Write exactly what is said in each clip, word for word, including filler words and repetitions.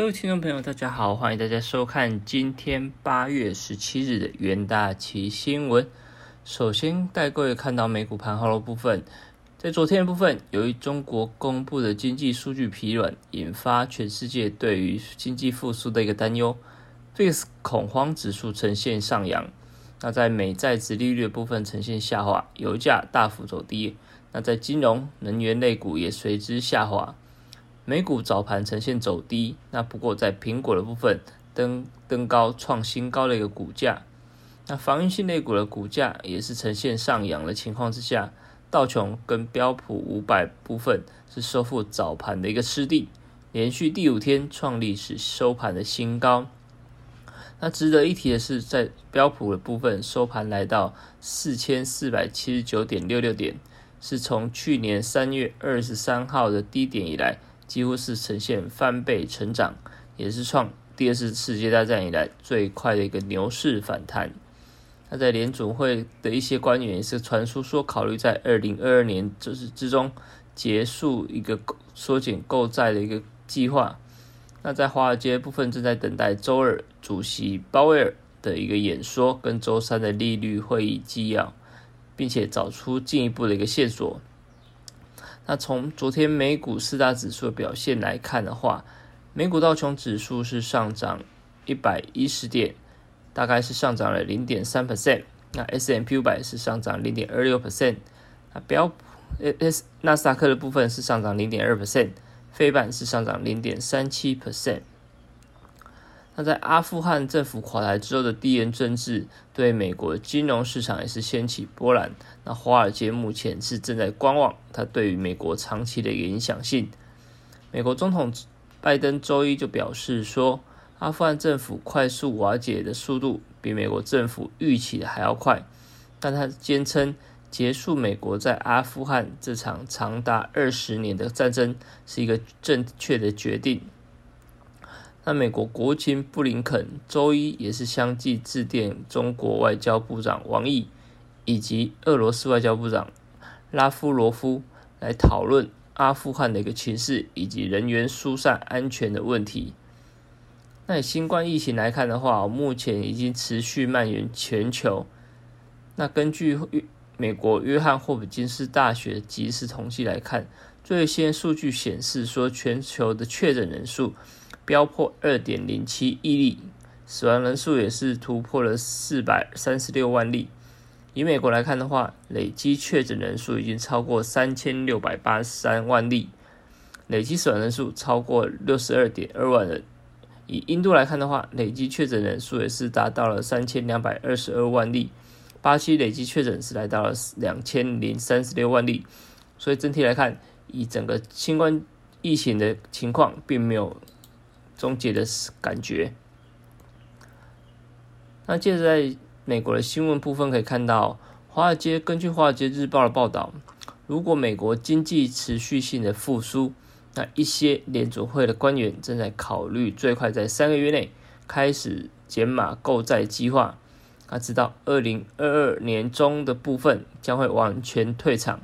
各位听众朋友大家好，欢迎大家收看今天八月十七日的元大期新闻。首先带各位看到美股盘后的部分，在昨天的部分，由于中国公布的经济数据疲软，引发全世界对于经济复苏的一个担忧， V I X 恐慌指数呈现上扬。那在美债殖利率的部分呈现下滑，油价大幅走低，那在金融能源类股也随之下滑。美股早盘呈现走低，那不过在苹果的部分 登, 登高创新高的一个股价，那防御性类股的股价也是呈现上扬的情况之下，道琼跟标普五百部分是收复早盘的一个失地，连续第五天创历史收盘的新高。那值得一提的是，在标普的部分收盘来到 四千四百七十九点六六 点，是从去年三月二十三号的低点以来几乎是呈现翻倍成长，也是创第二次世界大战以来最快的一个牛市反弹。那在联准会的一些官员也是传出说，考虑在二零二二年就是之中结束一个缩减购债的一个计划。那在华尔街部分正在等待周二主席鲍威尔的一个演说跟周三的利率会议纪要，并且找出进一步的一个线索。那从昨天美股四大指数的表现来看的话，美股道琼指数是上涨一百一十点，大概是上涨了 百分之零点三， 那 S and P 五百 是上涨 百分之零点二六， 那标纳斯达克的部分是上涨 百分之零点二， 费半是上涨 百分之零点三七。 那在阿富汗政府垮台之后的地缘政治对美国金融市场也是掀起波澜，那华尔街目前是正在观望它对于美国长期的一个影响性。美国总统拜登周一就表示说，阿富汗政府快速瓦解的速度比美国政府预期的还要快，但他坚称结束美国在阿富汗这场长达二十年的战争是一个正确的决定。那美国国务卿布林肯周一也是相继致电中国外交部长王毅以及俄罗斯外交部长拉夫罗夫，来讨论阿富汗的一个情势以及人员疏散安全的问题。那以新冠疫情来看的话，目前已经持续蔓延全球。那根据美国约翰霍普金斯大学即时统计来看，最新数据显示说，全球的确诊人数飙破 二点零七亿例，死亡人数也是突破了四百三十六万例。以美国来看的话，累积确诊人数已经超过三千六百八十三万例，累积死亡人数超过 六十二点二万人。以印度来看的话，累积确诊人数也是达到了三千两百二十二万例，巴西累积确诊是来到了两千零三十六万例。所以整体来看，以整个新冠疫情的情况并没有终结的感觉。那接着在美国的新闻部分可以看到，华尔街根据华尔街日报的报道，如果美国经济持续性的复苏，那一些联准会的官员正在考虑最快在三个月内开始减码购债计划，那直到二零二二年中的部分将会完全退场。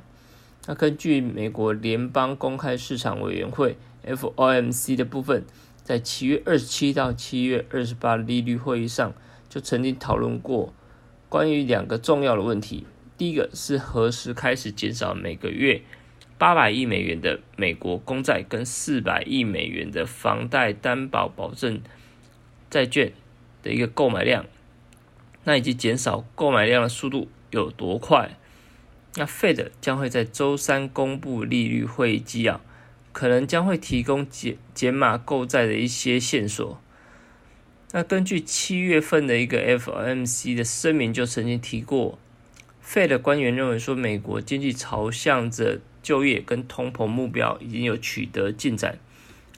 那根据美国联邦公开市场委员会 F O M C 的部分，在七月二十七到七月二十八利率会议上就曾经讨论过关于两个重要的问题。第一个是何时开始减少每个月八百亿美元的美国公债跟四百亿美元的房贷担保保证债券的一个购买量，那以及减少购买量的速度有多快。那 Fed 将会在周三公布利率会议纪要，可能将会提供减减码购债的一些线索。那根据七月份的一个 F O M C 的声明就曾经提过， Fed 的官员认为说，美国经济朝向着就业跟通膨目标已经有取得进展。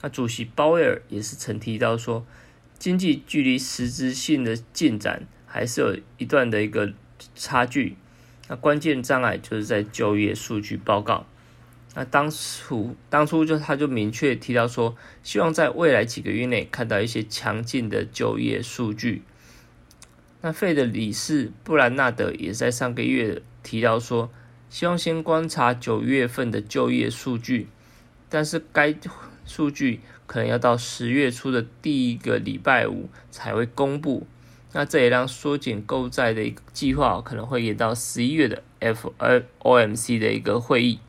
那主席鲍威尔也是曾提到说，经济距离实质性的进展还是有一段的一个差距，那关键障碍就是在就业数据报告。那当初当初就他就明确提到说，希望在未来几个月内看到一些强劲的就业数据。那费的理事布兰纳德也在上个月提到说，希望先观察九月份的就业数据，但是该数据可能要到十月初的第一个礼拜五才会公布。那这也让缩减购债的一个计划可能会延到十一月的 F O M C 的一个会议。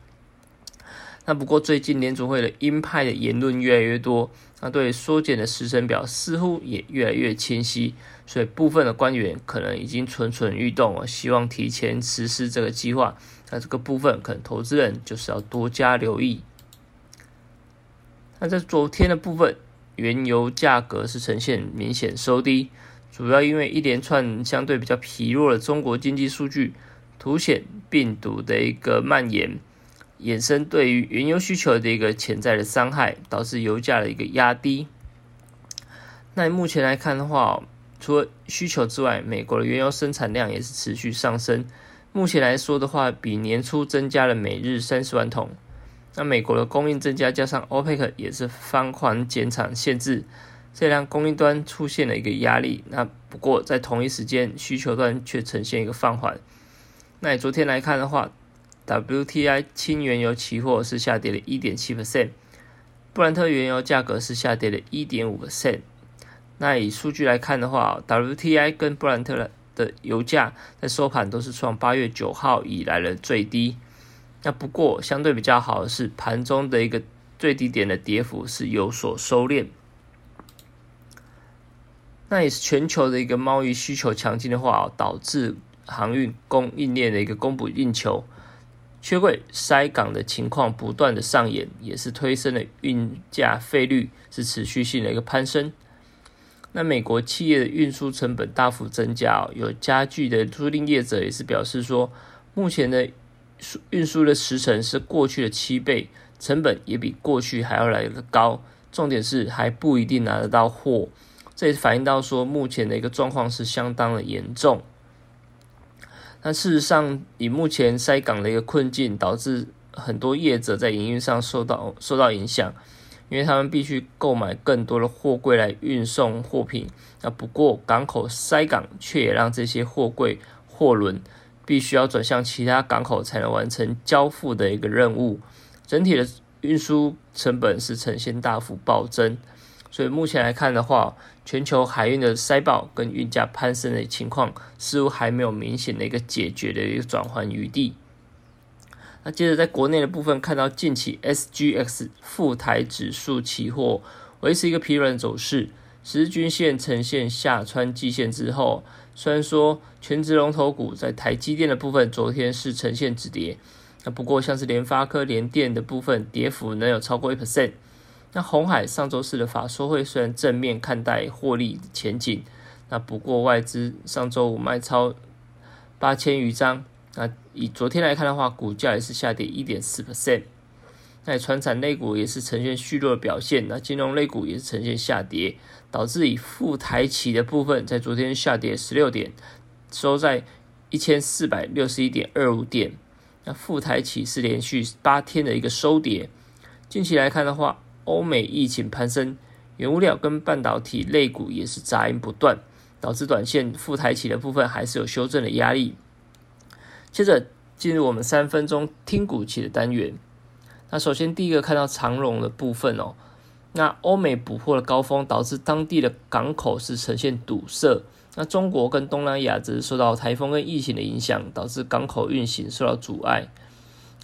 那不过最近联储会的鹰派的言论越来越多，那对缩减的时程表似乎也越来越清晰，所以部分的官员可能已经蠢蠢欲动了，希望提前实施这个计划。那这个部分可能投资人就是要多加留意。那在昨天的部分，原油价格是呈现明显收低，主要因为一连串相对比较疲弱的中国经济数据，凸显病毒的一个蔓延，衍生对于原油需求的一个潜在的伤害，导致油价的一个压低。那目前来看的话，除了需求之外，美国的原油生产量也是持续上升，目前来说的话，比年初增加了每日三十万桶。那美国的供应增加，加上 OPEC 也是放宽减产限制，这让供应端出现了一个压力。那不过在同一时间，需求端却呈现一个放缓。那以昨天来看的话， W T I 轻原油期货是下跌了 百分之一点七， 布兰特原油价格是下跌了 百分之一点五。 那以数据来看的话， W T I 跟布兰特的油价在收盘都是创八月九号以来的最低。那不过相对比较好的是，盘中的一个最低点的跌幅是有所收敛。那也是全球的一个贸易需求强劲的话，导致航运供应链的一个供不应求，缺柜塞港的情况不断的上演，也是推升了运价费率是持续性的一个攀升。那美国企业的运输成本大幅增加，有家具的租赁业者也是表示说，目前的运输的时程是过去的七倍，成本也比过去还要来得高，重点是还不一定拿得到货，这也反映到说目前的一个状况是相当的严重。那事实上，以目前塞港的一个困境，导致很多业者在营运上受到受到影响，因为他们必须购买更多的货柜来运送货品。那不过港口塞港却也让这些货柜货轮必须要转向其他港口才能完成交付的一个任务，整体的运输成本是呈现大幅暴增。所以目前来看的话，全球海运的塞爆跟运价攀升的情况似乎还没有明显的一个解决的一个转换余地。那接着在国内的部分，看到近期 S G X 富台指数期货维持一个疲软走势，十日均线呈现下穿季线之后，虽然说全职龙头股在台积电的部分昨天是呈现止跌，那不过像是联发科、联电的部分跌幅能有超过 百分之一。 那鸿海上周四的法说会虽然正面看待获利前景，那不过外资上周五卖超八千余张，那以昨天来看的话，股价也是下跌 百分之一点四。 那传产类股也是呈现虚弱的表现，那金融类股也是呈现下跌，导致以富台期的部分在昨天下跌十六点，收在 一千四百六十一点二五点。那富台期是连续八天的一个收跌。近期来看的话，欧美疫情攀升，原物料跟半导体类股也是杂音不断，导致短线富台期的部分还是有修正的压力。接着进入我们三分钟听股期的单元。那首先第一个看到长荣的部分哦，那欧美补货的高峰导致当地的港口是呈现堵塞，那中国跟东南亚只是受到台风跟疫情的影响，导致港口运行受到阻碍。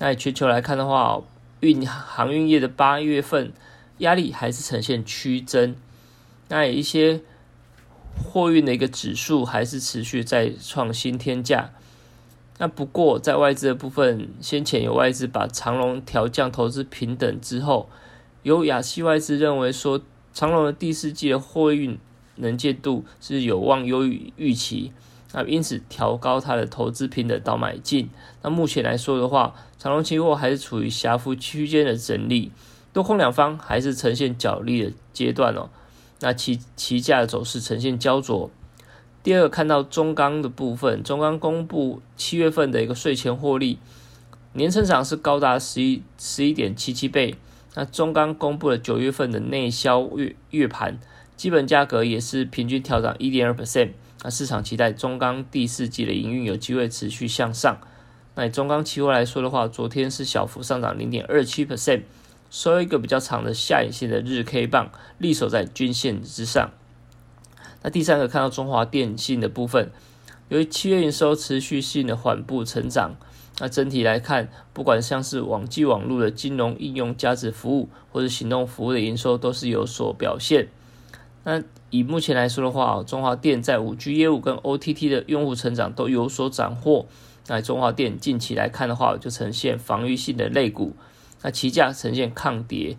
那以全球来看的话，运航运业的八月份压力还是呈现趋增，那有一些货运的一个指数还是持续在创新天价。那不过在外资的部分，先前有外资把长荣调降投资平等之后，有亚系外资认为说，长荣的第四季的货运能见度是有望优于预期，那因此调高它的投资平等到买进。那目前来说的话，长荣期货还是处于狭幅区间的整理，多空两方还是呈现角力的阶段哦。那期期价的走势呈现焦灼。第二个看到中钢的部分，中钢公布七月份的一个税前获利，年成长是高达 十一点七七倍。那中钢公布了九月份的内销 月, 月盘，基本价格也是平均调涨 百分之一点二。 那市场期待中钢第四季的营运有机会持续向上。那以中钢期货来说的话，昨天是小幅上涨 百分之零点二七，收一个比较长的下影线的日 K 棒，力守在均线之上。那第三个看到中华电信的部分，由于七月营收持续性的缓步成长，那整体来看，不管像是网际网络的金融应用价值服务或者行动服务的营收都是有所表现。那以目前来说的话，中华电在 五 G 业务跟 O T T 的用户成长都有所斩获。那中华电近期来看的话，就呈现防御性的类股，那期价呈现抗跌，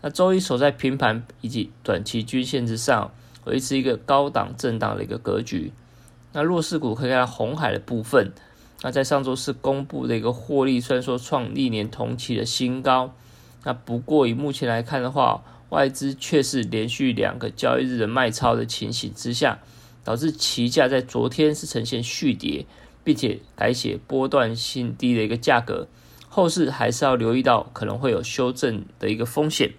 那周一守在平盘以及短期均线之上，维持一个高档震荡的一个格局。那弱势股可以看到鸿海的部分，那在上周四公布的一个获利，虽然说创历年同期的新高，那不过以目前来看的话，外资却是连续两个交易日的卖超的情形之下，导致期价在昨天是呈现续跌，并且改写波段性低的一个价格，后市还是要留意到可能会有修正的一个风险。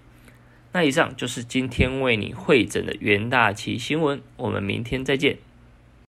那以上就是今天为你汇整的元大期新闻，我们明天再见。